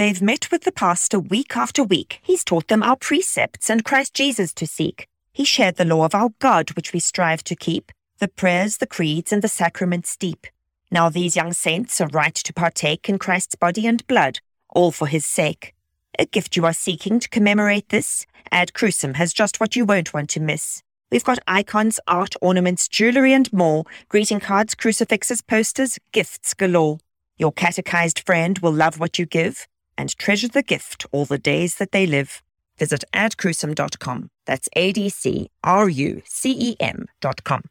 They've met with the pastor week after week. He's taught them our precepts and Christ Jesus to seek. He shared the law of our God, which we strive to keep, the prayers, the creeds, and the sacraments deep. Now these young saints are right to partake in Christ's body and blood, all for his sake. A gift you are seeking to commemorate this? Ad Crusum has just what you won't want to miss. We've got icons, art, ornaments, jewelry, and more, greeting cards, crucifixes, posters, gifts galore. Your catechized friend will love what you give and treasure the gift all the days that they live. Visit adcrusum.com. That's adcrucem.com.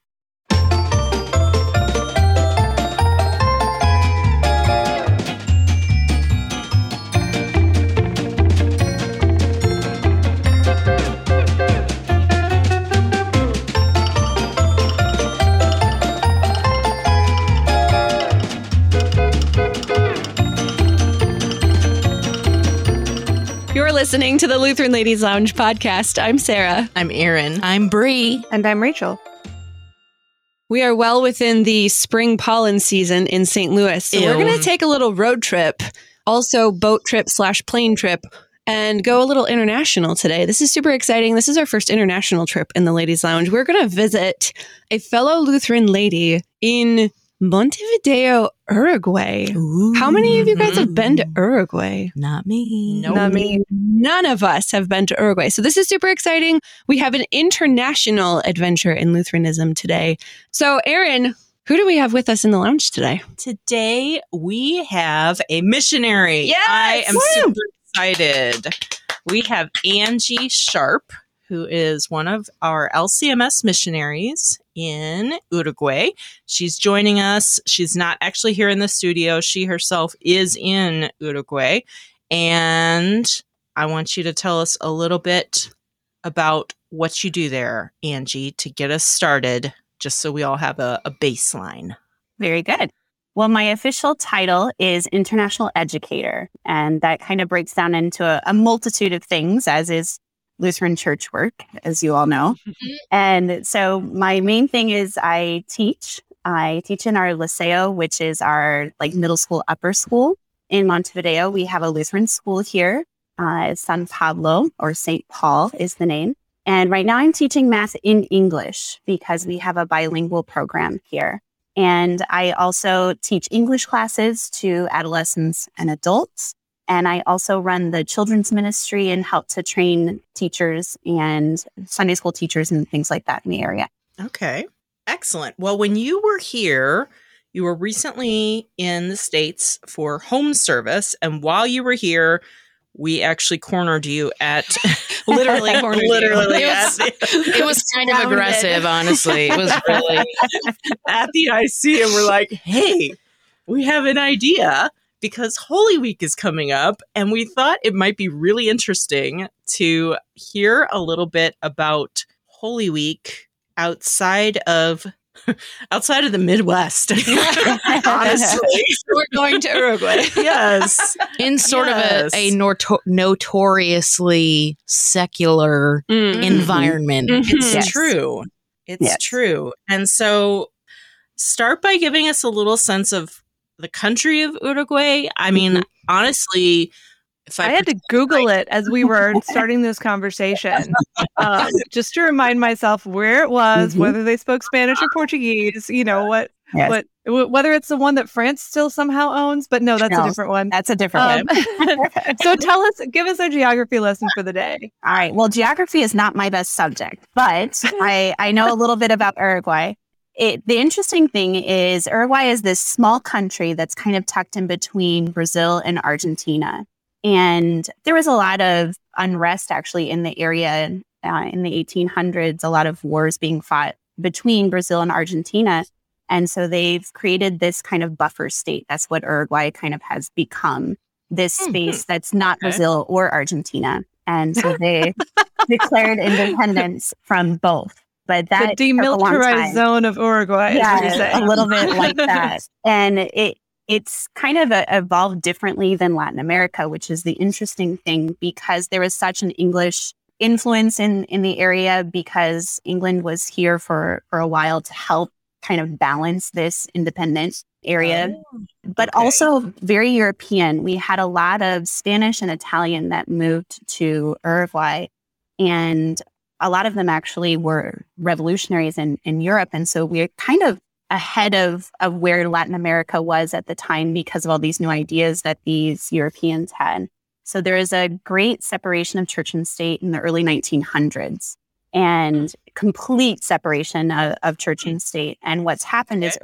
You're listening to the Lutheran Ladies Lounge podcast. I'm Sarah. I'm Erin. I'm Bri. And I'm Rachel. We are well within the spring pollen season in St. Louis. So we're going to take a little road trip, also boat trip / plane trip, and go a little international today. This is super exciting. This is our first international trip in the Ladies Lounge. We're going to visit a fellow Lutheran lady in Montevideo, Uruguay. Ooh. How many of you guys have been to Uruguay? Not me. Nope. Not me. None of us have been to Uruguay. So this is super exciting. We have an international adventure in Lutheranism today. So Erin, who do we have with us in the lounge today? Today we have a missionary. Yes! I am super excited. We have Angie Sharp, who is one of our LCMS missionaries in Uruguay. She's joining us. She's not actually here in the studio. She herself is in Uruguay. And I want you to tell us a little bit about what you do there, Angie, to get us started, just so we all have a baseline. Very good. Well, my official title is International Educator, and that kind of breaks down into a multitude of things, as is Lutheran church work, as you all know. And so my main thing is I teach in our Liceo, which is our middle school, upper school in Montevideo. We have a Lutheran school here. San Pablo, or St. Paul is the name. And right now I'm teaching math in English because we have a bilingual program here. And I also teach English classes to adolescents and adults. And I also run the children's ministry and help to train teachers and Sunday school teachers and things like that in the area. Okay, excellent. Well, when you were here, you were recently in the States for home service. And while you were here, we actually cornered you at literally. It was kind of aggressive, honestly. It was really at the IC, and we're like, hey, we have an idea, because Holy Week is coming up, and we thought it might be really interesting to hear a little bit about Holy Week outside of the Midwest. Honestly, we're going to Uruguay. Yes, in sort of a notoriously secular environment. Mm-hmm. It's true. It's true. And so, start by giving us a little sense of the country of Uruguay. I mean, honestly, if I had to Google it as we were starting this conversation, just to remind myself where it was, whether they spoke Spanish or Portuguese, whether it's the one that France still somehow owns, but that's a different one. That's a different one. So give us a geography lesson for the day. All right. Well, geography is not my best subject, but I know a little bit about Uruguay. The interesting thing is Uruguay is this small country that's kind of tucked in between Brazil and Argentina. And there was a lot of unrest actually in the area in the 1800s, a lot of wars being fought between Brazil and Argentina. And so they've created this kind of buffer state. That's what Uruguay kind of has become, this space that's not Brazil or Argentina. And so they declared independence from both. But that the demilitarized zone of Uruguay, a little bit like that, and it's kind of evolved differently than Latin America, which is the interesting thing, because there was such an English influence in the area, because England was here for a while to help kind of balance this independence. area, but also very European. We had a lot of Spanish and Italian that moved to Uruguay, and a lot of them actually were revolutionaries in Europe. And so we're kind of ahead of where Latin America was at the time because of all these new ideas that these Europeans had. So there is a great separation of church and state in the early 1900s, and complete separation of church and state. And what's happened is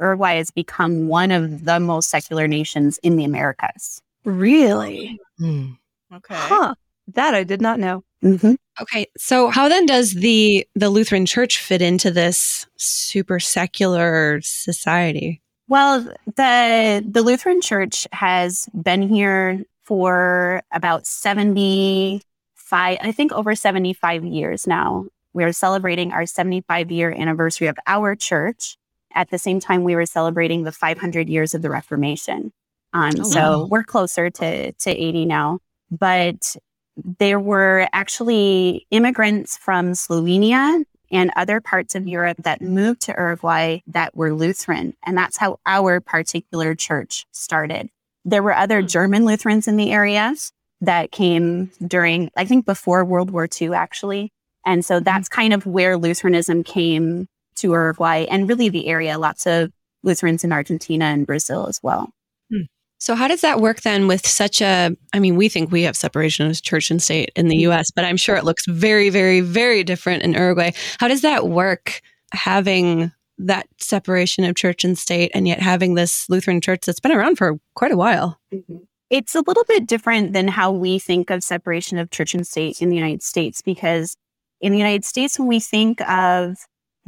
Uruguay has become one of the most secular nations in the Americas. Really? Mm. Okay. Huh. That I did not know. Mm-hmm. Okay. So how then does the Lutheran Church fit into this super secular society? Well, the Lutheran Church has been here for about 75 years now. We're celebrating our 75-year anniversary of our church. At the same time, we were celebrating the 500 years of the Reformation. We're closer to 80 now. But there were actually immigrants from Slovenia and other parts of Europe that moved to Uruguay that were Lutheran. And that's how our particular church started. There were other German Lutherans in the area that came during, I think, before World War II, actually. And so that's kind of where Lutheranism came to Uruguay and really the area. Lots of Lutherans in Argentina and Brazil as well. So how does that work then with such a, I mean, we think we have separation of church and state in the U.S., but I'm sure it looks very, very, very different in Uruguay. How does that work, having that separation of church and state and yet having this Lutheran church that's been around for quite a while? Mm-hmm. It's a little bit different than how we think of separation of church and state in the United States, because in the United States, when we think of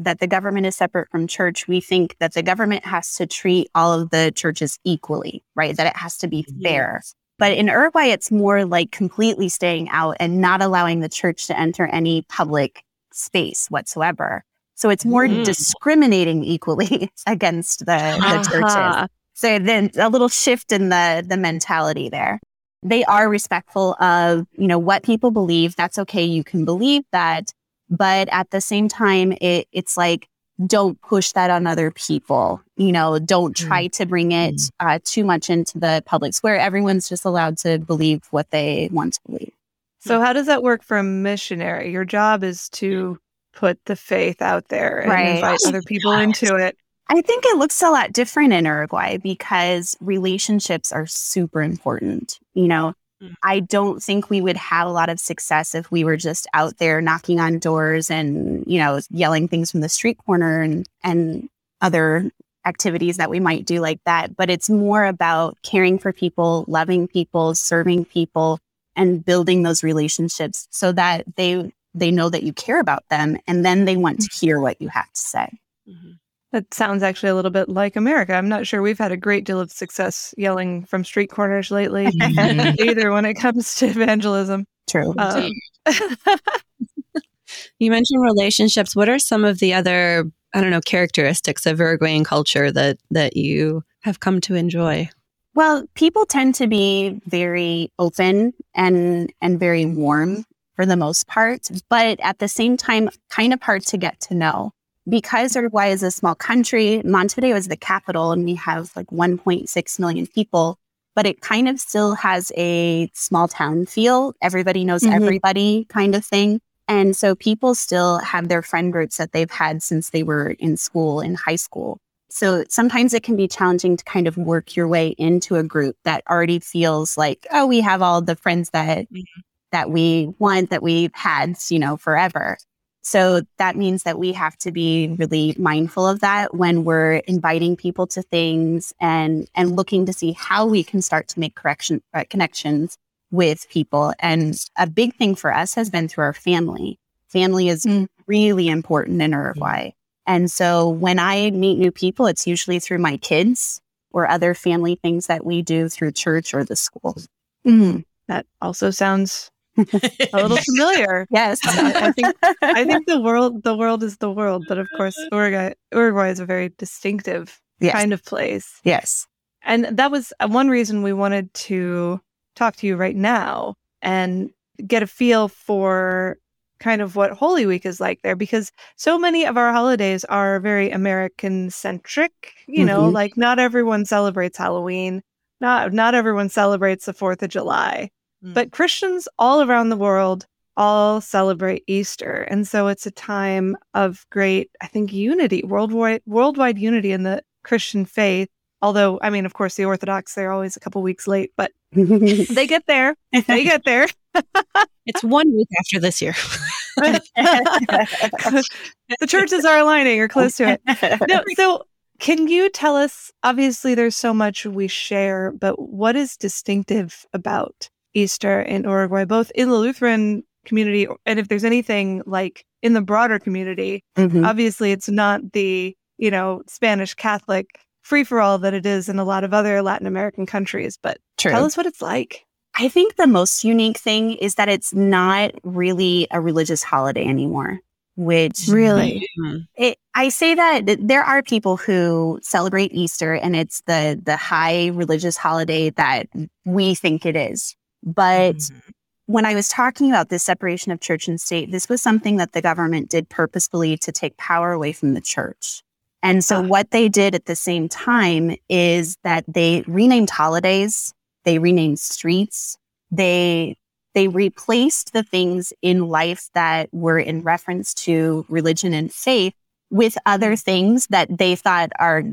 that the government is separate from church, we think that the government has to treat all of the churches equally, right? That it has to be fair. But in Uruguay, it's more like completely staying out and not allowing the church to enter any public space whatsoever. So it's more discriminating equally against the churches. So then a little shift in the mentality there. They are respectful of, what people believe. That's okay. You can believe that. But at the same time, it's like, don't push that on other people. Don't try to bring it too much into the public square. Everyone's just allowed to believe what they want to believe. So how does that work for a missionary? Your job is to put the faith out there and invite other people into it. I think it looks a lot different in Uruguay because relationships are super important. I don't think we would have a lot of success if we were just out there knocking on doors and, yelling things from the street corner and other activities that we might do like that. But it's more about caring for people, loving people, serving people, and building those relationships so that they know that you care about them, and then they want to hear what you have to say. Mm-hmm. That sounds actually a little bit like America. I'm not sure we've had a great deal of success yelling from street corners lately, either when it comes to evangelism. True. You mentioned relationships. What are some of the other, characteristics of Uruguayan culture that you have come to enjoy? Well, people tend to be very open and very warm for the most part, but at the same time, kind of hard to get to know. Because Uruguay is a small country, Montevideo is the capital, and we have 1.6 million people, but it kind of still has a small town feel. Everybody knows everybody kind of thing. And so people still have their friend groups that they've had since they were in high school. So sometimes it can be challenging to kind of work your way into a group that already feels like, oh, we have all the friends that we want, that we've had, forever. So that means that we have to be really mindful of that when we're inviting people to things and looking to see how we can start to make connections with people. And a big thing for us has been through our family. Family is really important in Uruguay. And so when I meet new people, it's usually through my kids or other family things that we do through church or the school. Mm. That also sounds a little familiar. Yes. I think the world is the world, but of course Uruguay is a very distinctive kind of place. Yes. And that was one reason we wanted to talk to you right now and get a feel for kind of what Holy Week is like there, because so many of our holidays are very American-centric, you know, mm-hmm. like not everyone celebrates Halloween, not everyone celebrates the 4th of July, but Christians all around the world all celebrate Easter. And so it's a time of great, I think, unity, worldwide unity in the Christian faith. Although, I mean, of course, the Orthodox, they're always a couple weeks late, but they get there. It's 1 week after this year. The churches are aligning or close to it. No, so can you tell us, obviously, there's so much we share, but what is distinctive about Easter in Uruguay, both in the Lutheran community, and if there's anything like in the broader community, mm-hmm. obviously it's not the, you know, Spanish Catholic free-for-all that it is in a lot of other Latin American countries, but True. Tell us what it's like. I think the most unique thing is that it's not really a religious holiday anymore, which really, I say that there are people who celebrate Easter and it's the high religious holiday that we think it is. But mm-hmm. when I was talking about this separation of church and state, this was something that the government did purposefully to take power away from the church. And so what they did at the same time is that they renamed holidays, they renamed streets, they replaced the things in life that were in reference to religion and faith with other things that they thought are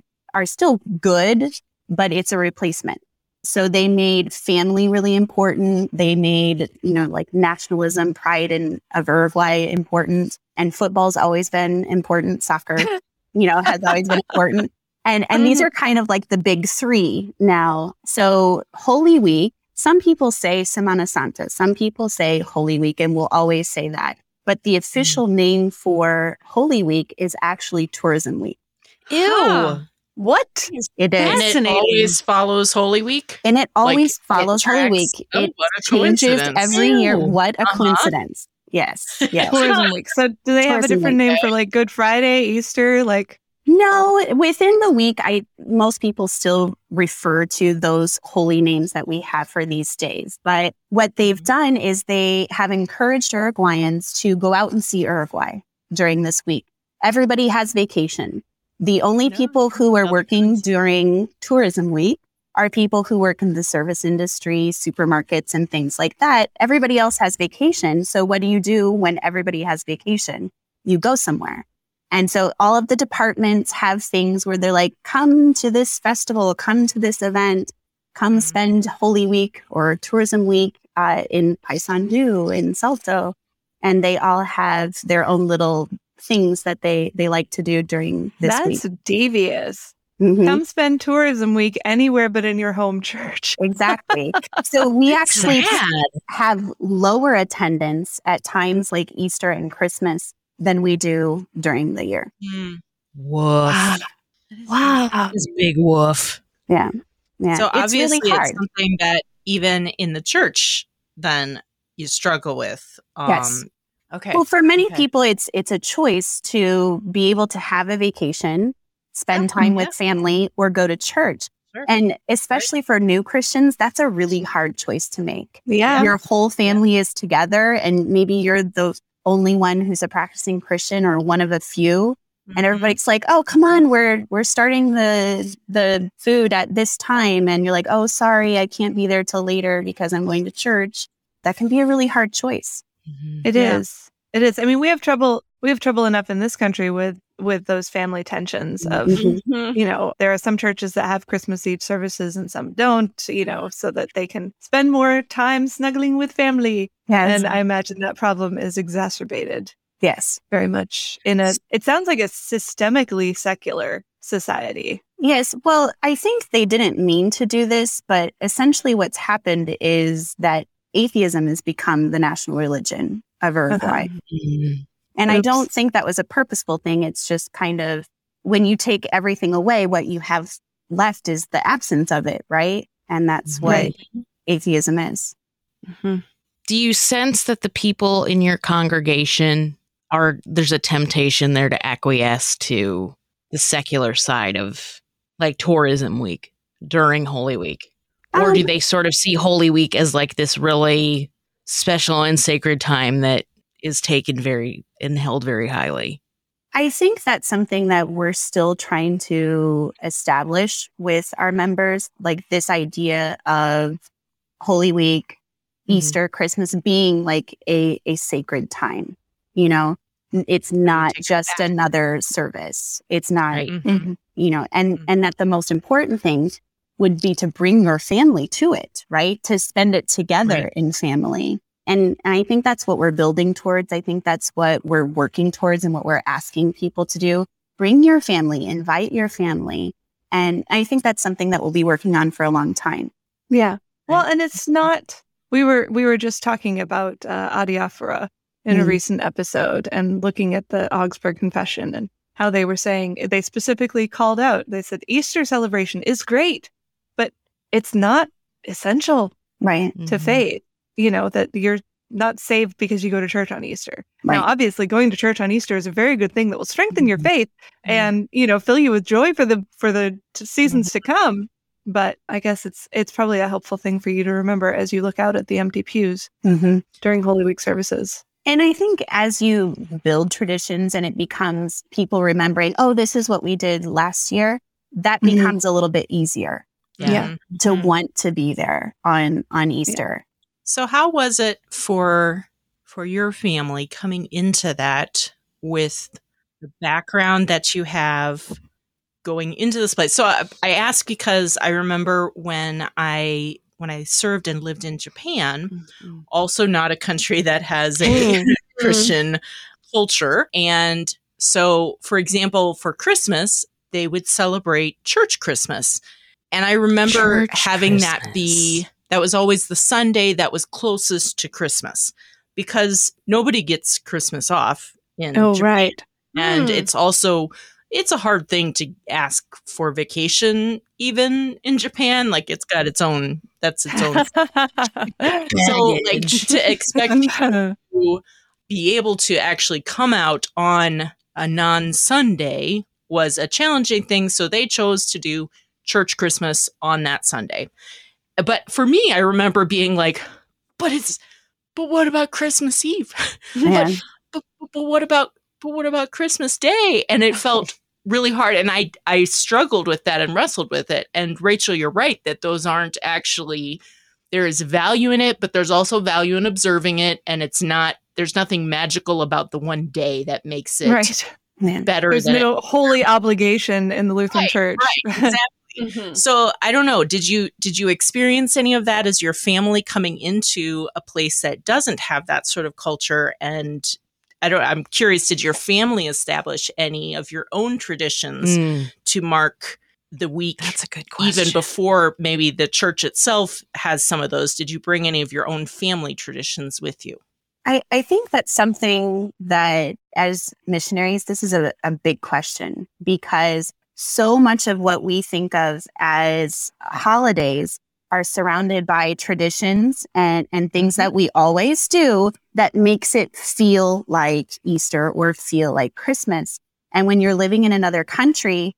still good, but it's a replacement. So they made family really important. They made, you know, like nationalism, pride of Uruguay important. And football's always been important. Soccer, you know, has always been important. And these are kind of like the big three now. So Holy Week, some people say Semana Santa, some people say Holy Week, and we'll always say that. But the official name for Holy Week is actually Tourism Week. Ew. Huh. What? It is. And it always follows Holy Week? And it always follows Holy Week. Oh, it changes every year. What a coincidence. Yes. Tourism Week. So do they have a different name for like Good Friday, Easter? Like No, within the week, most people still refer to those holy names that we have for these days. But what they've done is they have encouraged Uruguayans to go out and see Uruguay during this week. Everybody has vacation. The only people who are working during Tourism Week are people who work in the service industry, supermarkets, and things like that. Everybody else has vacation. So what do you do when everybody has vacation? You go somewhere. And so all of the departments have things where they're like, come to this festival, come to this event, come spend Holy Week or Tourism Week in Paysandú, in Salto. And they all have their own little things that they like to do during this week. That's devious. Mm-hmm. Come spend Tourism Week anywhere but in your home church. Exactly. So we actually have lower attendance at times like Easter and Christmas than we do during the year. Mm. Woof. Wow. This big woof. Yeah. So it's obviously really hard. It's something that even in the church then you struggle with. Yes. Okay. Well, for many people, it's a choice to be able to have a vacation, spend time with family, or go to church. Sure. And especially for new Christians, that's a really hard choice to make. Yeah. Your whole family is together, and maybe you're the only one who's a practicing Christian or one of a few. Mm-hmm. And everybody's like, oh, come on, we're starting the food at this time. And you're like, oh, sorry, I can't be there till later because I'm going to church. That can be a really hard choice. It is. It is. I mean, we have trouble enough in this country with those family tensions of, you know, there are some churches that have Christmas Eve services and some don't, you know, so that they can spend more time snuggling with family. Yes. And I imagine that problem is exacerbated. Yes. Very much it sounds like a systemically secular society. Yes. Well, I think they didn't mean to do this, but essentially what's happened is that atheism has become the national religion of Uruguay. And I don't think that was a purposeful thing. It's just kind of when you take everything away, what you have left is the absence of it, right? And that's what atheism is. Mm-hmm. Do you sense that the people in your congregation there's a temptation there to acquiesce to the secular side of like Tourism Week during Holy Week? Or do they sort of see Holy Week as like this really special and sacred time that is taken very and held very highly. I think that's something that we're still trying to establish with our members, like this idea of Holy Week, Easter, Christmas being like a sacred time. You know, it's not just another service. It's not, you know, and that the most important thing would be to bring your family to it, right? To spend it together in family. And I think that's what we're building towards. I think that's what we're working towards and what we're asking people to do. Bring your family, invite your family. And I think that's something that we'll be working on for a long time. Yeah. Well, and it's not, we were just talking about adiaphora in a recent episode and looking at the Augsburg Confession and how they were saying, they specifically called out, they said, Easter celebration is great, but it's not essential to faith. You know, that you're not saved because you go to church on Easter. Now, obviously, going to church on Easter is a very good thing that will strengthen your faith and, you know, fill you with joy for the seasons to come. But I guess it's probably a helpful thing for you to remember as you look out at the empty pews during Holy Week services. And I think as you build traditions and it becomes people remembering, oh, this is what we did last year, that becomes a little bit easier to want to be there on Easter. Yeah. So how was it for your family coming into that with the background that you have going into this place? So I ask because I remember when I served and lived in Japan, also not a country that has a Christian culture. And so, for example, for Christmas, they would celebrate church Christmas. And I remember that was always the Sunday that was closest to Christmas because nobody gets Christmas off in Japan. And it's a hard thing to ask for vacation even in Japan. Like that's its own. So like to expect people to be able to actually come out on a non-Sunday was a challenging thing. So they chose to do church Christmas on that Sunday. But for me, I remember being like, but what about Christmas Eve? But what about Christmas Day? And it felt really hard. And I struggled with that and wrestled with it. And Rachel, you're right that those aren't actually, there is value in it, but there's also value in observing it. And it's not, there's nothing magical about the one day that makes it better. There's no holy obligation in the Lutheran Church. Right, exactly. So I don't know, did you experience any of that as your family coming into a place that doesn't have that sort of culture? And I'm curious, did your family establish any of your own traditions to mark the week? That's a good question. Even before maybe the church itself has some of those, did you bring any of your own family traditions with you? I think that's something that as missionaries, this is a big question because so much of what we think of as holidays are surrounded by traditions and things that we always do that makes it feel like Easter or feel like Christmas. And when you're living in another country,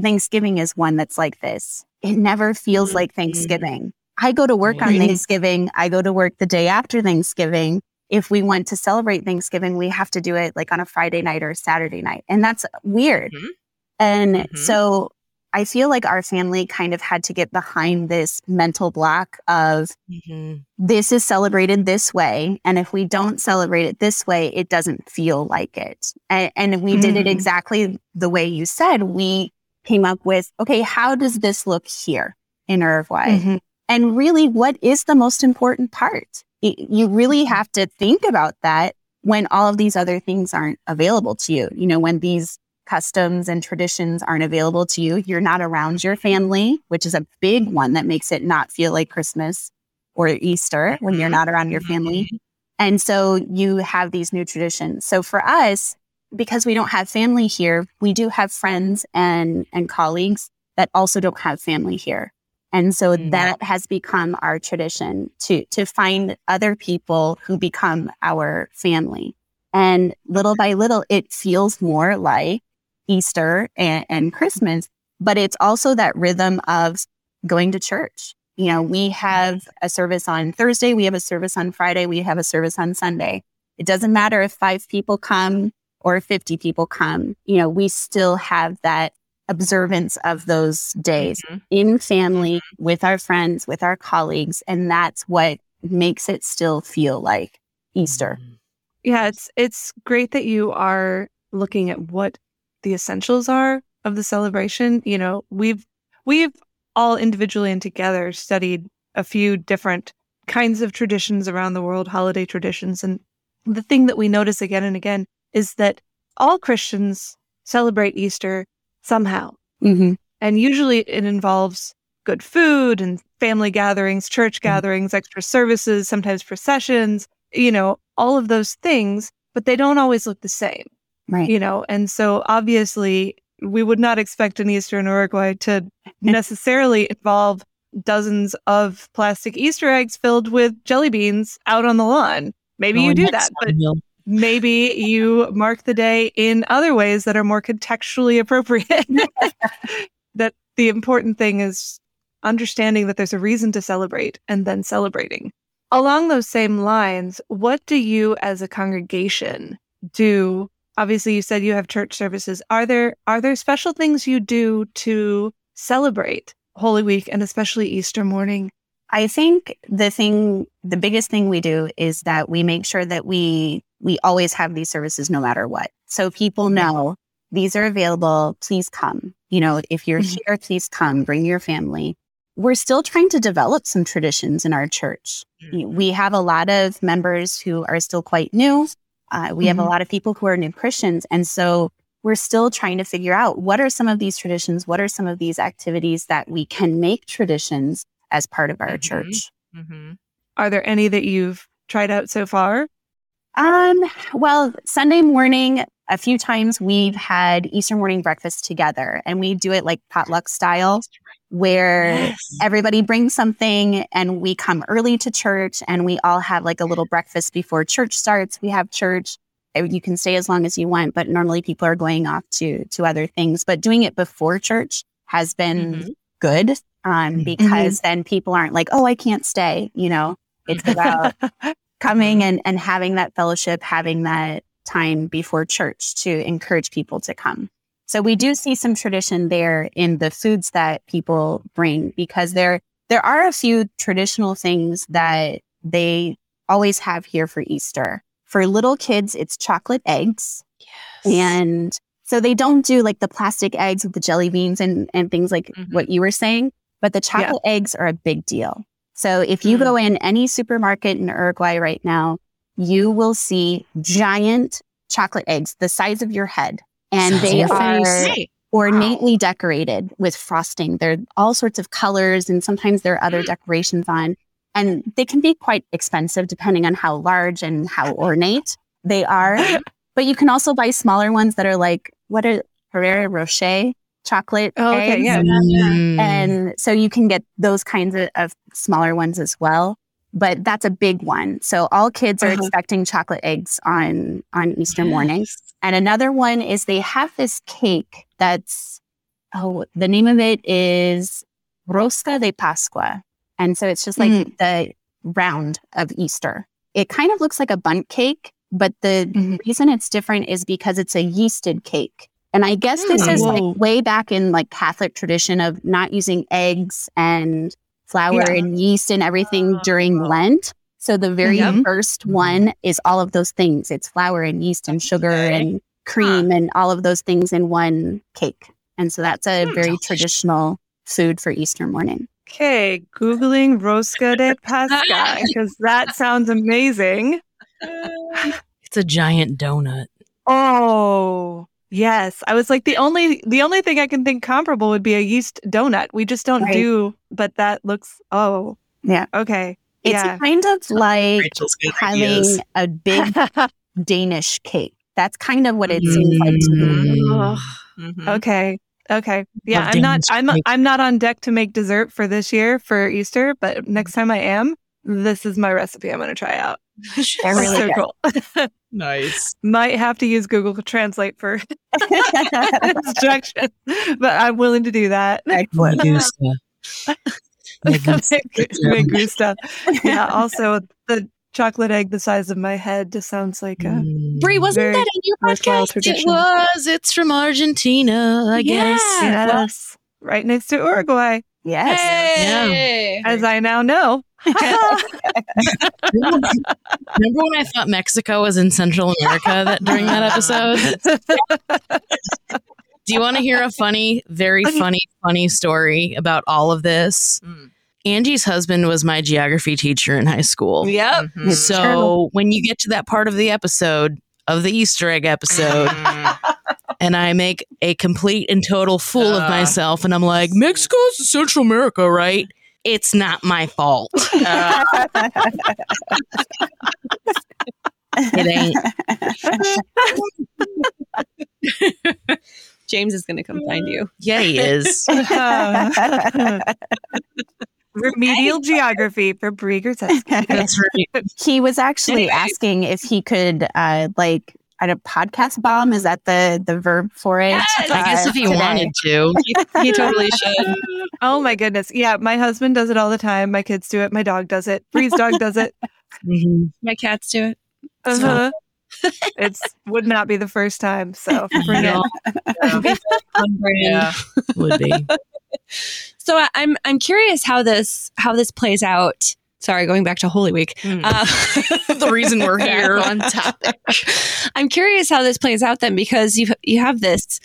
Thanksgiving is one that's like this. It never feels like Thanksgiving. I go to work on Thanksgiving. I go to work the day after Thanksgiving. If we want to celebrate Thanksgiving, we have to do it like on a Friday night or Saturday night. And that's weird. And so I feel like our family kind of had to get behind this mental block of this is celebrated this way. And if we don't celebrate it this way, it doesn't feel like it. And we did it exactly the way you said. We came up with, okay, how does this look here in Uruguay? And really, what is the most important part? You really have to think about that when all of these other things aren't available to you. You know, when these customs and traditions aren't available to you. You're not around your family, which is a big one that makes it not feel like Christmas or Easter when you're not around your family. And so you have these new traditions. So for us, because we don't have family here, we do have friends and colleagues that also don't have family here. And so that has become our tradition to find other people who become our family. And little by little, it feels more like Easter and Christmas, but it's also that rhythm of going to church. You know, we have a service on Thursday, we have a service on Friday, we have a service on Sunday. It doesn't matter if 5 people come or 50 people come. You know, we still have that observance of those days in family, with our friends, with our colleagues. And that's what makes it still feel like Easter. Yeah, it's great that you are looking at what the essentials are of the celebration. You know, we've all individually and together studied a few different kinds of traditions around the world, holiday traditions. And the thing that we notice again and again is that all Christians celebrate Easter somehow. Mm-hmm. And usually it involves good food and family gatherings, church gatherings, extra services, sometimes processions, you know, all of those things, but they don't always look the same. Right. You know, and so obviously we would not expect an Easter in Uruguay to necessarily involve dozens of plastic Easter eggs filled with jelly beans out on the lawn. Maybe you do that, but maybe you mark the day in other ways that are more contextually appropriate. That the important thing is understanding that there's a reason to celebrate and then celebrating. Along those same lines, what do you as a congregation do? Obviously, you said you have church services. Are there special things you do to celebrate Holy Week and especially Easter morning? I think the biggest thing we do is that we make sure that we always have these services no matter what. So people know these are available. Please come. You know, if you're here, please come. Bring your family. We're still trying to develop some traditions in our church. We have a lot of members who are still quite new. We have a lot of people who are new Christians. And so we're still trying to figure out what are some of these traditions? What are some of these activities that we can make traditions as part of our church? Mm-hmm. Are there any that you've tried out so far? Well, Sunday morning, a few times we've had Easter morning breakfast together, and we do it like potluck style where everybody brings something and we come early to church and we all have like a little breakfast before church starts. We have church. You can stay as long as you want, but normally people are going off to other things. But doing it before church has been good because then people aren't like, oh, I can't stay. You know, it's about coming and having that fellowship, having that time before church to encourage people to come. So we do see some tradition there in the foods that people bring, because there are a few traditional things that they always have here for Easter. For little kids, it's chocolate eggs. Yes. And so they don't do like the plastic eggs with the jelly beans and things like what you were saying, but the chocolate eggs are a big deal. So if you go in any supermarket in Uruguay right now, you will see giant chocolate eggs the size of your head. And they are ornately decorated with frosting. They're all sorts of colors, and sometimes there are other decorations on. And they can be quite expensive depending on how large and how ornate they are. But you can also buy smaller ones that are like, what are Ferrero Rocher chocolate eggs? Yeah. And so you can get those kinds of smaller ones as well. But that's a big one. So all kids are expecting chocolate eggs on Easter morning. And another one is they have this cake that's, the name of it is Rosca de Pascua. And so it's just like the round of Easter. It kind of looks like a bundt cake, but the reason it's different is because it's a yeasted cake. And I guess this is like way back in like Catholic tradition of not using eggs and flour and yeast and everything during Lent. So the very first one is all of those things. It's flour and yeast and sugar and cream and all of those things in one cake. And so that's a very traditional food for Easter morning. Okay, Googling Rosca de Pascua because that sounds amazing. It's a giant donut. Oh, yes. I was like, the only thing I can think comparable would be a yeast donut. We just don't do, but that looks, yeah. Okay. It's kind of like having a big Danish cake. That's kind of what it seems like to me. Okay. Yeah, love I'm not on deck to make dessert for this year for Easter, but next time I am, this is my recipe I'm going to try out. They're really cool. Nice. Might have to use Google Translate for instructions, but I'm willing to do that. Excellent. Me gusta. Me gusta. Yeah, also the chocolate egg the size of my head just sounds like a Bri, wasn't that in your podcast? It was. It's from Argentina, I guess. Yes. Right next to Uruguay. Yes. Hey. Yeah. As I now know. Remember when I thought Mexico was in Central America during that episode? Do you want to hear a funny story about all of this? Mm. Angie's husband was my geography teacher in high school. Yep. Mm-hmm. So when you get to that part of the episode, of the Easter egg episode, and I make a complete and total fool of myself, and I'm like, Mexico's Central America, right? It's not my fault. It ain't. James is going to come find you. Yeah, he is. Remedial geography for Bri. That's right. He was actually asking if he could, a podcast bomb. Is that the verb for it? Yes, I guess if he wanted to. He totally should. Oh, my goodness. Yeah, my husband does it all the time. My kids do it. My dog does it. Bree's dog does it. Mm-hmm. My cats do it. Uh-huh. It would not be the first time. So, would be. So I'm curious how this plays out. Sorry, going back to Holy Week. The reason we're here on topic. I'm curious how this plays out then, because you have this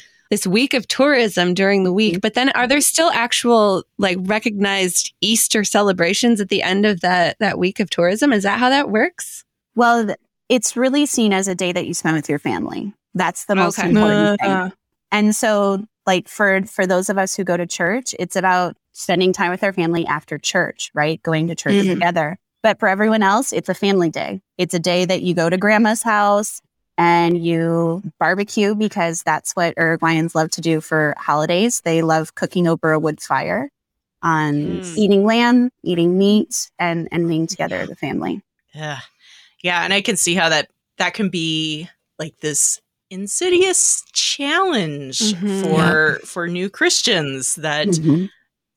week of tourism during the week, but then are there still actual recognized Easter celebrations at the end of that week of tourism? Is that how that works? Well, it's really seen as a day that you spend with your family. That's the most important thing. And so for those of us who go to church, it's about spending time with our family after church, right? Going to church together. But for everyone else, it's a family day. It's a day that you go to grandma's house and you barbecue, because that's what Uruguayans love to do for holidays. They love cooking over a wood fire, eating lamb, eating meat, and being together as a family. Yeah. Yeah, and I can see how that can be this insidious challenge for new Christians that,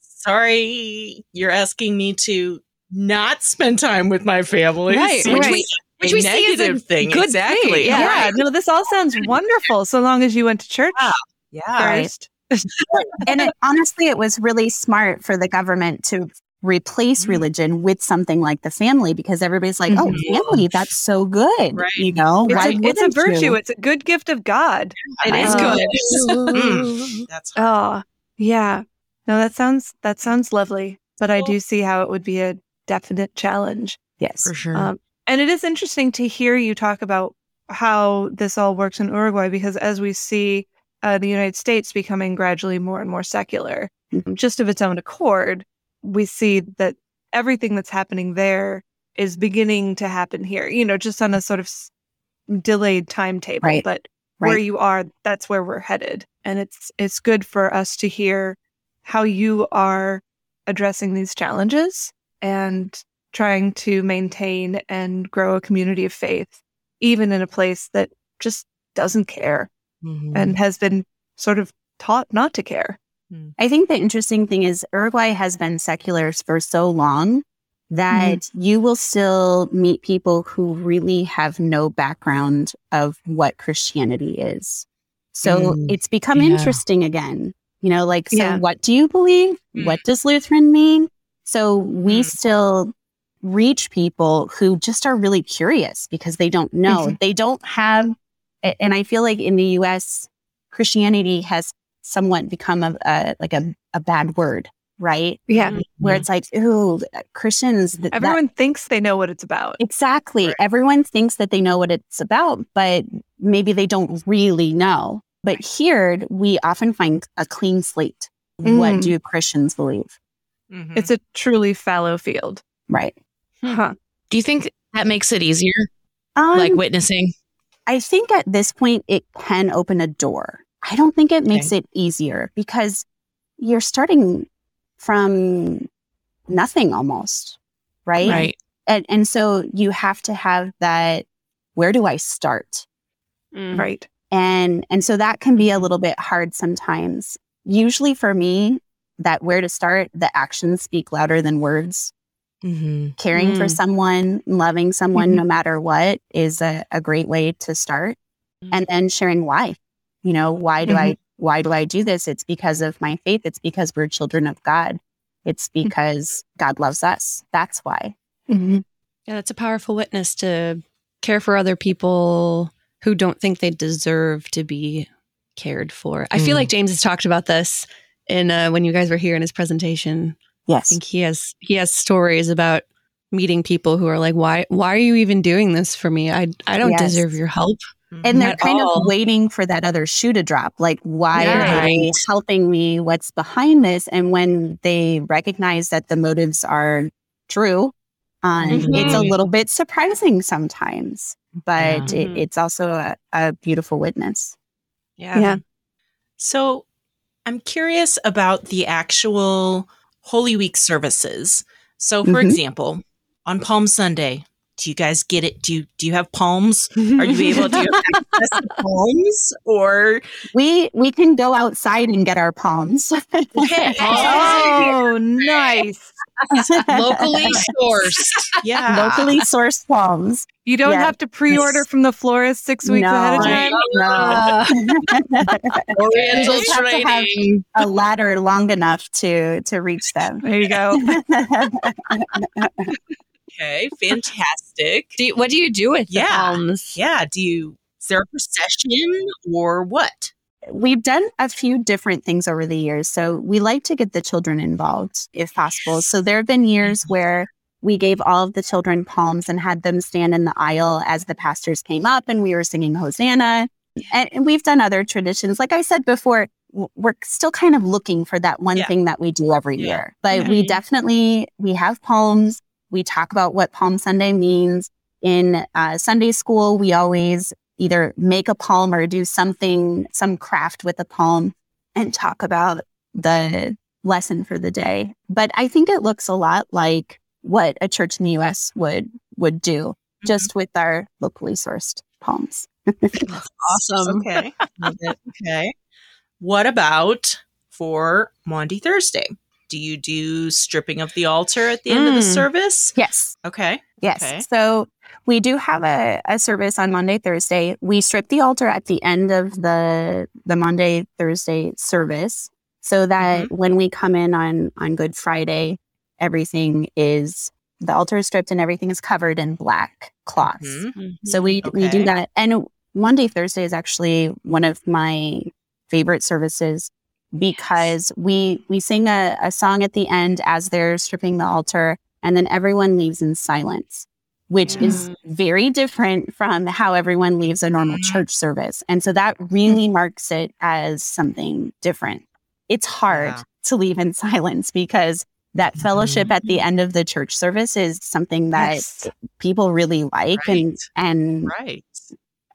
sorry, you're asking me to not spend time with my family. Right, which we see as a thing. Good exactly. Thing. Yeah. Right. No, this all sounds wonderful so long as you went to church. Yeah. First. Right. And honestly, it was really smart for the government to replace religion with something like the family, because everybody's like, oh, family, that's so good. Right. You know, it's a virtue. You? It's a good gift of God. It is good. That's hard. Yeah. No, that sounds lovely, but I do see how it would be a definite challenge. Yes. For sure. And it is interesting to hear you talk about how this all works in Uruguay, because as we see the United States becoming gradually more and more secular, just of its own accord, we see that everything that's happening there is beginning to happen here, just on a sort of delayed timetable. Right. But where you are, that's where we're headed. And it's good for us to hear how you are addressing these challenges and trying to maintain and grow a community of faith, even in a place that just doesn't care and has been sort of taught not to care. I think the interesting thing is Uruguay has been secular for so long that you will still meet people who really have no background of what Christianity is. So it's become interesting again. What do you believe? What does Lutheran mean? So we still reach people who just are really curious because they don't know. They don't have, and I feel like in the U.S., Christianity has somewhat become a bad word, right? Yeah. Where it's ooh, Christians. Everyone thinks they know what it's about. Exactly. Right. Everyone thinks that they know what it's about, but maybe they don't really know. But here, we often find a clean slate. What do Christians believe? Mm-hmm. It's a truly fallow field. Right. Huh. Do you think that makes it easier? Witnessing? I think at this point, it can open a door. I don't think it makes it easier, because you're starting from nothing almost, right? Right. And so you have to have that, where do I start? Mm. Right. And so that can be a little bit hard sometimes. Usually for me, that where to start, the actions speak louder than words. Mm-hmm. Caring for someone, loving someone no matter what is a great way to start. And then sharing why. You know, why do I do this? It's because of my faith. It's because we're children of God. It's because God loves us. That's why. Mm-hmm. Yeah, that's a powerful witness, to care for other people who don't think they deserve to be cared for. I feel like James has talked about this in when you guys were here in his presentation. Yes. I think he has stories about meeting people who are like, why are you even doing this for me? I don't deserve your help. And they're kind of waiting for that other shoe to drop. Like, why are they helping me? What's behind this? And when they recognize that the motives are true, it's a little bit surprising sometimes, but it's also a beautiful witness. Yeah. So I'm curious about the actual Holy Week services. So for example, on Palm Sunday, do you guys get it? Do you have palms? Are you able to access the palms? Or we can go outside and get our palms. Okay. Oh, nice. Locally sourced. Yeah. Locally sourced palms. You don't have to pre-order from the florist 6 weeks ahead of time. No. Oriental training. Have to have a ladder long enough to reach them. There you go. Okay, fantastic. What do you do with the palms? Yeah, is there a procession or what? We've done a few different things over the years. So we like to get the children involved if possible. So there have been years where we gave all of the children palms and had them stand in the aisle as the pastors came up and we were singing Hosanna. And we've done other traditions. Like I said before, we're still kind of looking for that one thing that we do every year. But we have palms. We talk about what Palm Sunday means. In Sunday school, we always either make a palm or do something, some craft with a palm, and talk about the lesson for the day. But I think it looks a lot like what a church in the U.S. would do, just with our locally sourced palms. Awesome. Okay. Okay. What about for Maundy Thursday? Do you do stripping of the altar at the end of the service? Yes. Okay. Yes. Okay. So we do have a service on Monday, Thursday. We strip the altar at the end of the Monday, Thursday service so that when we come in on Good Friday, the altar is stripped and everything is covered in black cloth. So we do that. And Monday, Thursday is actually one of my favorite services, because we sing a song at the end as they're stripping the altar, and then everyone leaves in silence, which is very different from how everyone leaves a normal church service. And so that really marks it as something different. It's hard to leave in silence, because that fellowship at the end of the church service is something that people really like. Right. And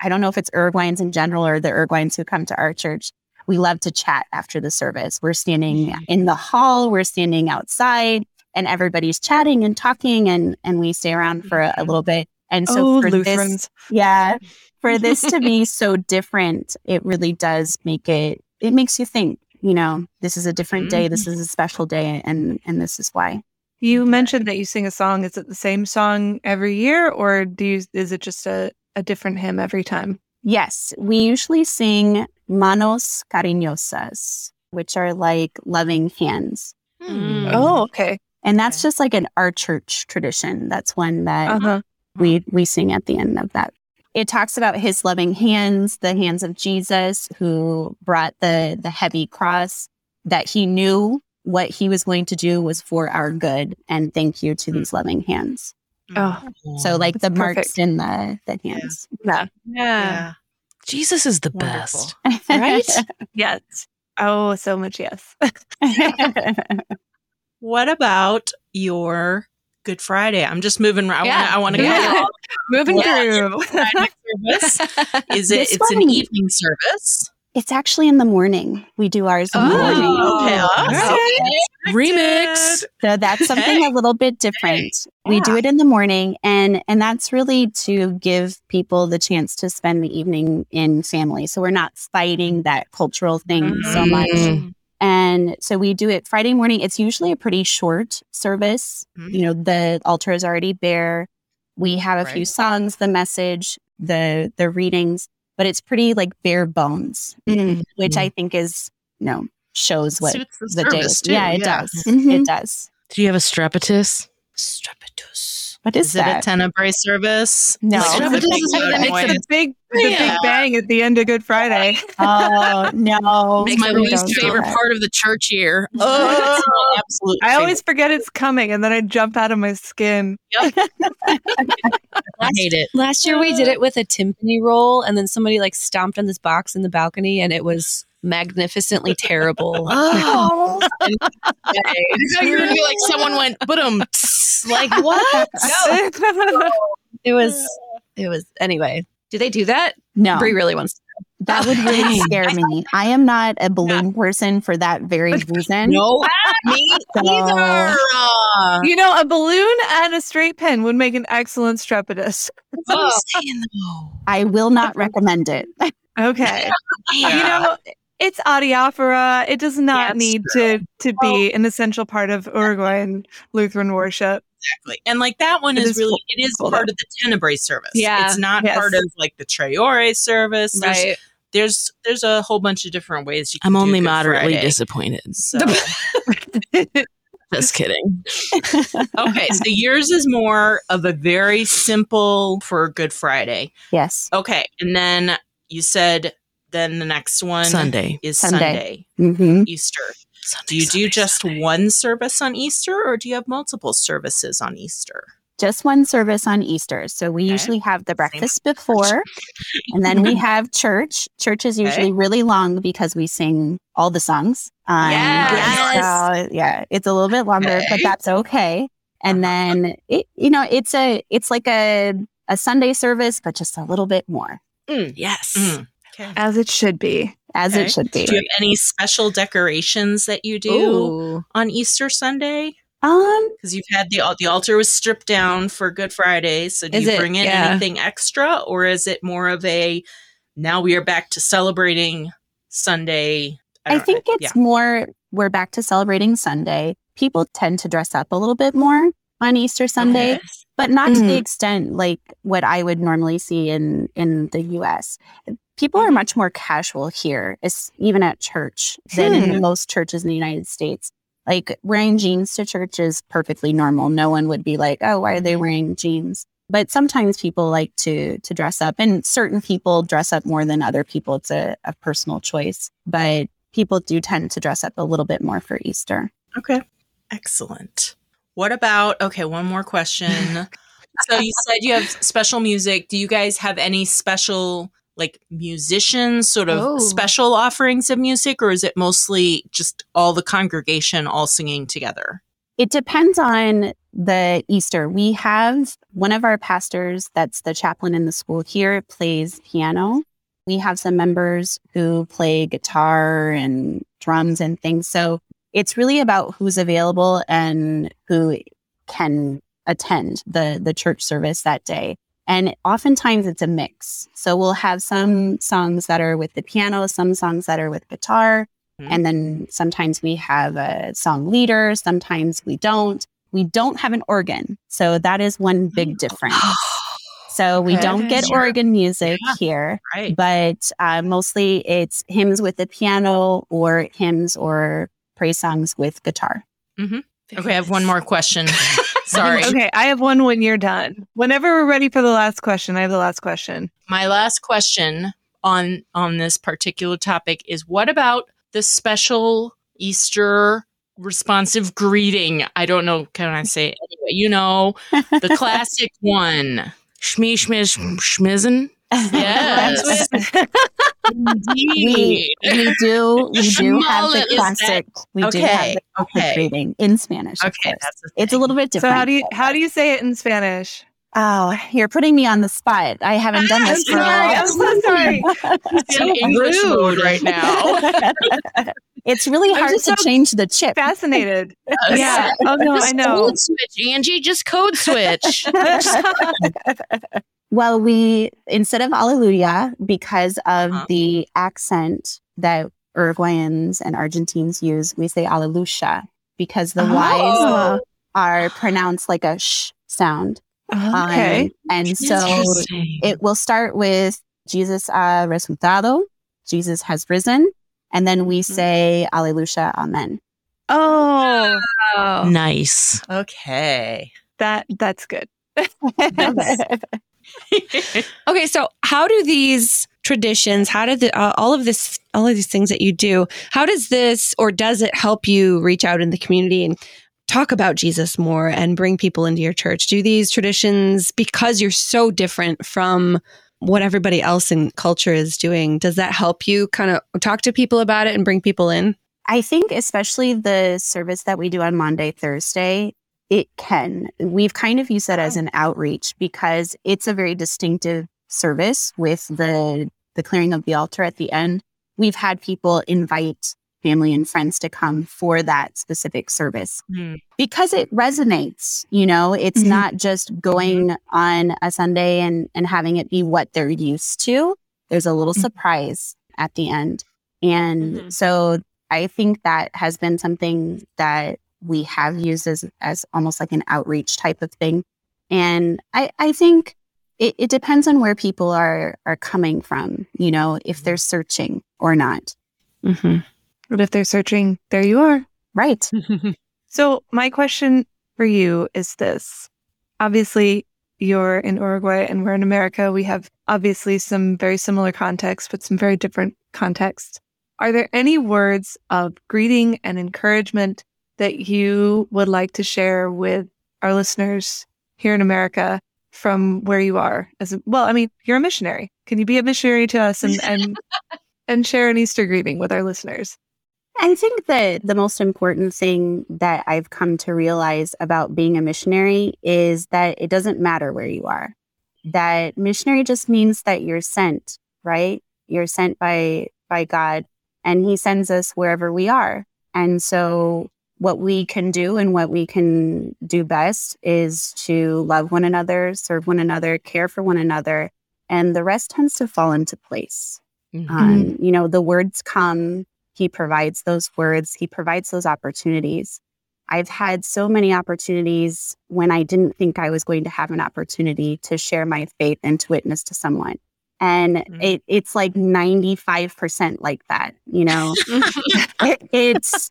I don't know if it's Uruguayans in general or the Uruguayans who come to our church. We love to chat after the service. We're standing in the hall, we're standing outside, and everybody's chatting and talking, and we stay around for a little bit. And so for Lutherans. For this to be so different, it really does make it makes you think, you know, this is a different day, this is a special day, and this is why. You mentioned that you sing a song. Is it the same song every year, or is it just a different hymn every time? Yes, we usually sing manos cariñosas, which are like loving hands. Oh, okay. And that's just like our church tradition. That's one that we sing at the end of that. It talks about his loving hands, the hands of Jesus, who brought the heavy cross, that he knew what he was going to do was for our good. And thank you to these loving hands. Oh, so like the marks in the hands. Yeah. Jesus is the wonderful. Best, right? Yes. Oh, so much yes. What about your Good Friday? I'm just moving around. I want to go. Moving through. It's an evening service? It's actually in the morning. We do ours in the morning. Okay. Awesome. Remix. So that's something a little bit different. Yeah. We do it in the morning, and that's really to give people the chance to spend the evening in family. So we're not fighting that cultural thing so much. And so we do it Friday morning. It's usually a pretty short service. Mm-hmm. You know, the altar is already bare. We have a few songs, the message, the readings, but it's pretty like bare bones, mm-hmm. which I think is, you know, shows what the day is. Yeah, it does. Mm-hmm. It does. Do you have a strepitus? Strepitus. What is that? Is it a tenebrae service? No. It's the big bang at the end of Good Friday. Oh, no. It's my least favorite part of the church year. Oh, I always forget it's coming, and then I jump out of my skin. Yep. I hate it. Last year, we did it with a timpani roll, and then somebody like stomped on this box in the balcony, and it was magnificently terrible. Oh, I thought you were gonna be like someone went boom, like what? No. It was anyway. Do they do that? No. Bri really wants to know. That would really scare me. I am not a balloon person for that very reason. No, me either. You know, a balloon and a straight pin would make an excellent strepitus. I will not recommend it. Okay. Yeah. You know, it's adiaphora. It does not need to be an essential part of Uruguayan Lutheran worship. Exactly. And like that one is really part of the tenebrae service. Yeah. It's not part of like the Traore service. Right. There's a whole bunch of different ways you can do it. I'm only moderately disappointed. So. Just kidding. Okay, so yours is more of a very simple for Good Friday. Yes. Okay, and then you said then the next one is Sunday. Mm-hmm. Easter. Do you do just one service on Easter, or do you have multiple services on Easter? Just one service on Easter. So we usually have the breakfast before, and then we have church. Church is usually really long because we sing all the songs. Yes. So, it's a little bit longer, but that's okay. And then, it's like a Sunday service, but just a little bit more. Mm. Yes. Mm. Okay. As it should be. It should be. Do you have any special decorations that you do on Easter Sunday? Because you've had the altar was stripped down for Good Friday, so do you bring in anything extra, or is it more of a now we are back to celebrating Sunday? I think it's more we're back to celebrating Sunday. People tend to dress up a little bit more on Easter Sunday, but not to the extent like what I would normally see in the U.S. People are much more casual here, even at church, than in most churches in the United States. Like wearing jeans to church is perfectly normal. No one would be like, oh, why are they wearing jeans? But sometimes people like to dress up, and certain people dress up more than other people. It's a personal choice, but people do tend to dress up a little bit more for Easter. Okay. Excellent. What about, one more question. So you said you have special music. Do you guys have any special like musicians, sort of special offerings of music, or is it mostly just all the congregation all singing together? It depends on the Easter. We have one of our pastors that's the chaplain in the school here plays piano. We have some members who play guitar and drums and things. So it's really about who's available and who can attend the church service that day. And oftentimes it's a mix. So we'll have some songs that are with the piano, some songs that are with guitar. Mm-hmm. And then sometimes we have a song leader. Sometimes we don't. We don't have an organ. So that is one big difference. So we don't get organ music here, but mostly it's hymns with the piano or hymns or praise songs with guitar. Mm-hmm. Okay, I have one more question. Sorry. Okay, I have one when you're done. Whenever we're ready for the last question, I have the last question. My last question on this particular topic is, what about the special Easter responsive greeting? I don't know. Can I say it anyway? You know, the classic one. Shmee, shmiz, shmizen. Yes. We do have the classic. We do have the classic greeting in Spanish. Okay, it's a little bit different. So how do you say it in Spanish? Oh, you're putting me on the spot. I haven't done this for a while. I'm so sorry. It's in English mode right now. It's really hard to change the chip. Fascinated. Yeah. Oh no, I know. Code switch, Angie. Just code switch. Well, instead of Alleluia, because of the accent that Uruguayans and Argentines use, we say aleluya because the Y's are pronounced like a sh sound. Okay. And so it will start with Jesus ha resucitado, Jesus has risen. And then we say aleluya, amen. Oh, nice. Okay. That's good. Yes. Okay, so how do these traditions, how do the, all of these things that you do, how does this, or does it help you reach out in the community and talk about Jesus more and bring people into your church? Do these traditions, because you're so different from what everybody else in culture is doing, does that help you kind of talk to people about it and bring people in? I think especially the service that we do on Monday, Thursday, it can. We've kind of used that as an outreach because it's a very distinctive service with the clearing of the altar at the end. We've had people invite family and friends to come for that specific service because it resonates. You know, it's not just going on a Sunday and having it be what they're used to. There's a little surprise at the end. And so I think that has been something that we have used as almost like an outreach type of thing. And I think it depends on where people are coming from, you know, if they're searching or not. Mm-hmm. But if they're searching, there you are. Right. So my question for you is this. Obviously, you're in Uruguay and we're in America. We have obviously some very similar contexts, but some very different contexts. Are there any words of greeting and encouragement that you would like to share with our listeners here in America from where you are? Well, I mean, you're a missionary. Can you be a missionary to us and share an Easter greeting with our listeners? I think that the most important thing that I've come to realize about being a missionary is that it doesn't matter where you are. That missionary just means that you're sent, right? You're sent by God, and He sends us wherever we are. And so what we can do and what we can do best is to love one another, serve one another, care for one another, and the rest tends to fall into place. Mm-hmm. You know, the words come, He provides those words, He provides those opportunities. I've had so many opportunities when I didn't think I was going to have an opportunity to share my faith and to witness to someone. And it's like 95% like that, you know, it's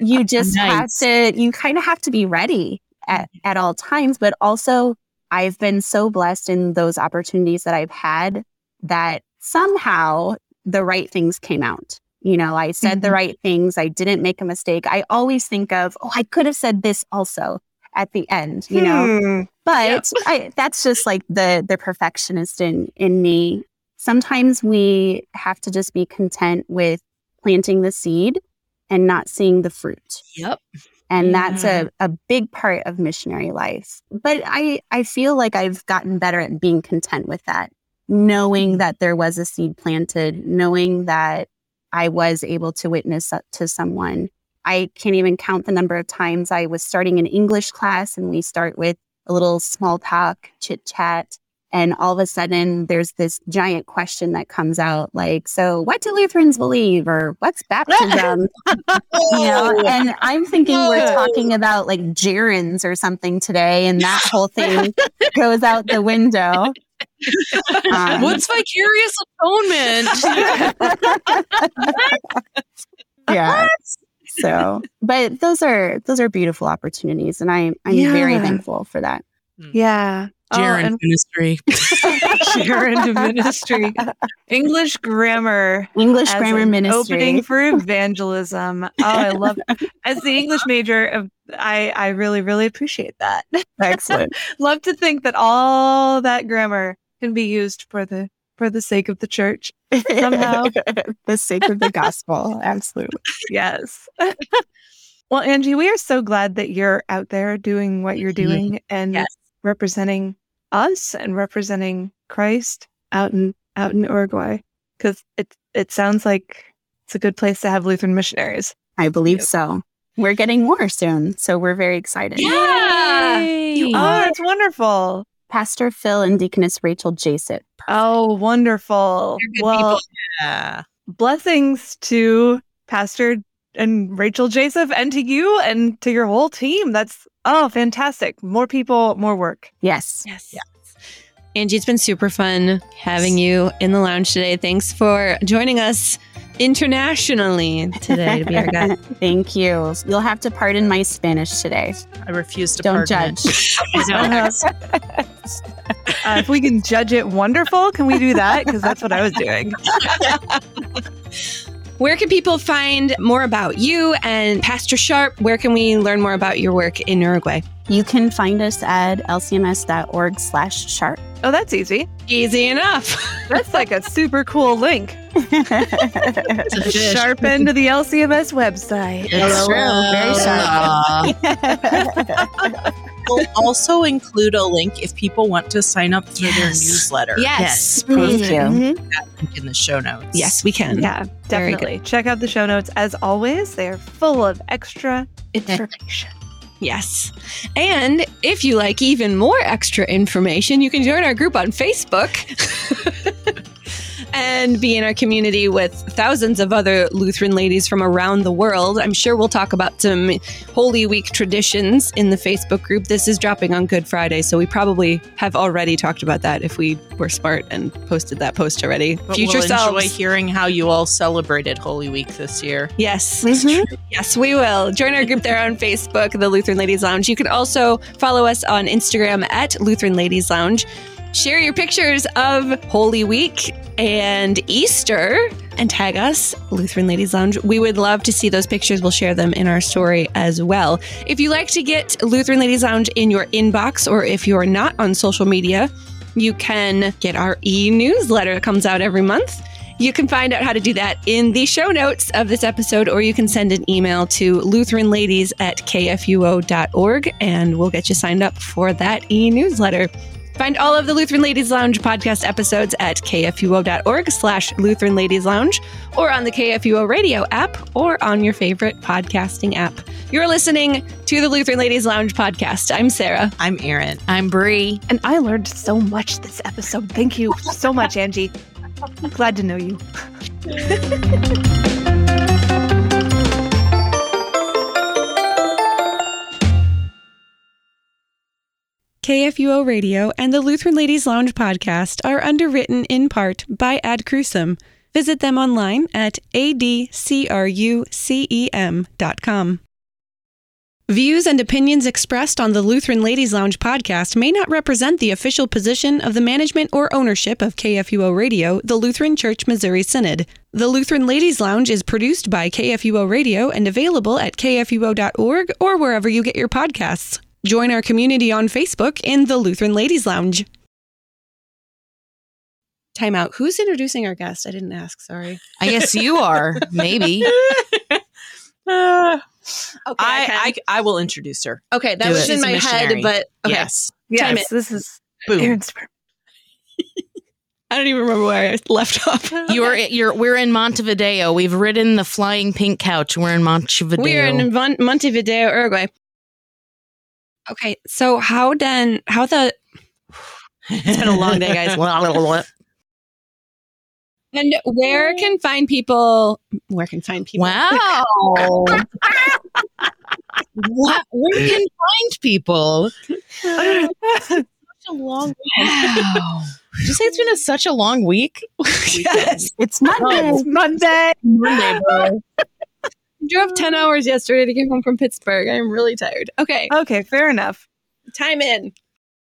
you just have to, you kind of have to be ready at all times. But also I've been so blessed in those opportunities that I've had that somehow the right things came out. You know, I said the right things. I didn't make a mistake. I always think of, I could have said this also at the end, you know, but that's just like the perfectionist in me. Sometimes we have to just be content with planting the seed and not seeing the fruit. Yep. And that's a big part of missionary life. But I feel like I've gotten better at being content with that, knowing that there was a seed planted, knowing that I was able to witness to someone. I can't even count the number of times I was starting an English class and we start with a little small talk, chit chat. And all of a sudden there's this giant question that comes out like, so what do Lutherans believe or what's baptism? You know, and I'm thinking we're talking about like gerunds or something today. And that whole thing goes out the window. What's vicarious atonement? Yeah. So, but those are beautiful opportunities, and I'm very thankful for that. Yeah, gerund ministry, gerund ministry, English grammar ministry, opening for evangelism. Oh, I love it. As the English major, I really, really appreciate that. Excellent. Love to think that all that grammar can be used for the sake of the church. Somehow, the sake of the gospel. Absolutely. Yes. Well, Angie, we are so glad that you're out there doing what you're doing and representing us and representing Christ out in Uruguay, because it sounds like it's a good place to have Lutheran missionaries. I believe so. We're getting more soon, so we're very excited. Yeah, you are. It's wonderful. Pastor Phil and Deaconess Rachel Jaseph. Oh, wonderful. Well, blessings to Pastor and Rachel Jaseph and to you and to your whole team. That's, oh, fantastic. More people, more work. Yes. Yes. Yeah. Angie, it's been super fun having you in the lounge today. Thanks for joining us internationally today to be our guest. Thank you. You'll have to pardon my Spanish today. I refuse to pardon. Don't judge. If we can judge it, wonderful. Can we do that? Because that's what I was doing. Where can people find more about you and Pastor Sharp? Where can we learn more about your work in Uruguay? You can find us at lcms.org/sharp. Oh, that's easy. Easy enough. That's like a super cool link. Sharp end of the LCMS website. It's true. Very sharp. We'll also include a link if people want to sign up through their newsletter. Yes. Thank you. That link in the show notes. Yes, we can. Yeah, definitely. Check out the show notes. As always, they are full of extra information. Yes. And if you like even more extra information, you can join our group on Facebook and be in our community with thousands of other Lutheran ladies from around the world. I'm sure we'll talk about some Holy Week traditions in the Facebook group. This is dropping on Good Friday, so we probably have already talked about that if we were smart and posted that post already. But we'll enjoy hearing how you all celebrated Holy Week this year. Yes. Mm-hmm. Yes, we will. Join our group there on Facebook, the Lutheran Ladies Lounge. You can also follow us on Instagram at Lutheran Ladies Lounge. Share your pictures of Holy Week and Easter and tag us, Lutheran Ladies Lounge. We would love to see those pictures. We'll share them in our story as well. If you like to get Lutheran Ladies Lounge in your inbox, or if you're not on social media, you can get our e-newsletter that comes out every month. You can find out how to do that in the show notes of this episode, or you can send an email to lutheranladies@kfuo.org, and we'll get you signed up for that e-newsletter. Find all of the Lutheran Ladies Lounge podcast episodes at kfuo.org/Lutheran Ladies Lounge, or on the KFUO radio app, or on your favorite podcasting app. You're listening to the Lutheran Ladies Lounge podcast. I'm Sarah. I'm Erin. I'm Bri. And I learned so much this episode. Thank you so much, Angie. I'm glad to know you. KFUO Radio and the Lutheran Ladies Lounge podcast are underwritten in part by Ad Crusum. Visit them online at adcrucem.com. Views and opinions expressed on the Lutheran Ladies Lounge podcast may not represent the official position of the management or ownership of KFUO Radio, the Lutheran Church Missouri Synod. The Lutheran Ladies Lounge is produced by KFUO Radio and available at kfuo.org or wherever you get your podcasts. Join our community on Facebook in the Lutheran Ladies Lounge. Time out. Who's introducing our guest? I didn't ask, sorry. I guess you are, maybe. Okay, I will introduce her. Okay, that was in my head, but okay. Yes, this is Erin's. I don't even remember where I left off. We're in Montevideo. We've ridden the flying pink couch. We're in Montevideo. We're in Montevideo, Uruguay. Okay, so it's been a long day, guys. And where can find people? Wow. Where can find people? Such a long week. Wow. Did you say it's been such a long week? Yes. It's Monday. It's Monday. Monday, bro. I drove 10 hours yesterday to get home from Pittsburgh. I'm really tired. Okay. Okay, fair enough. Time in.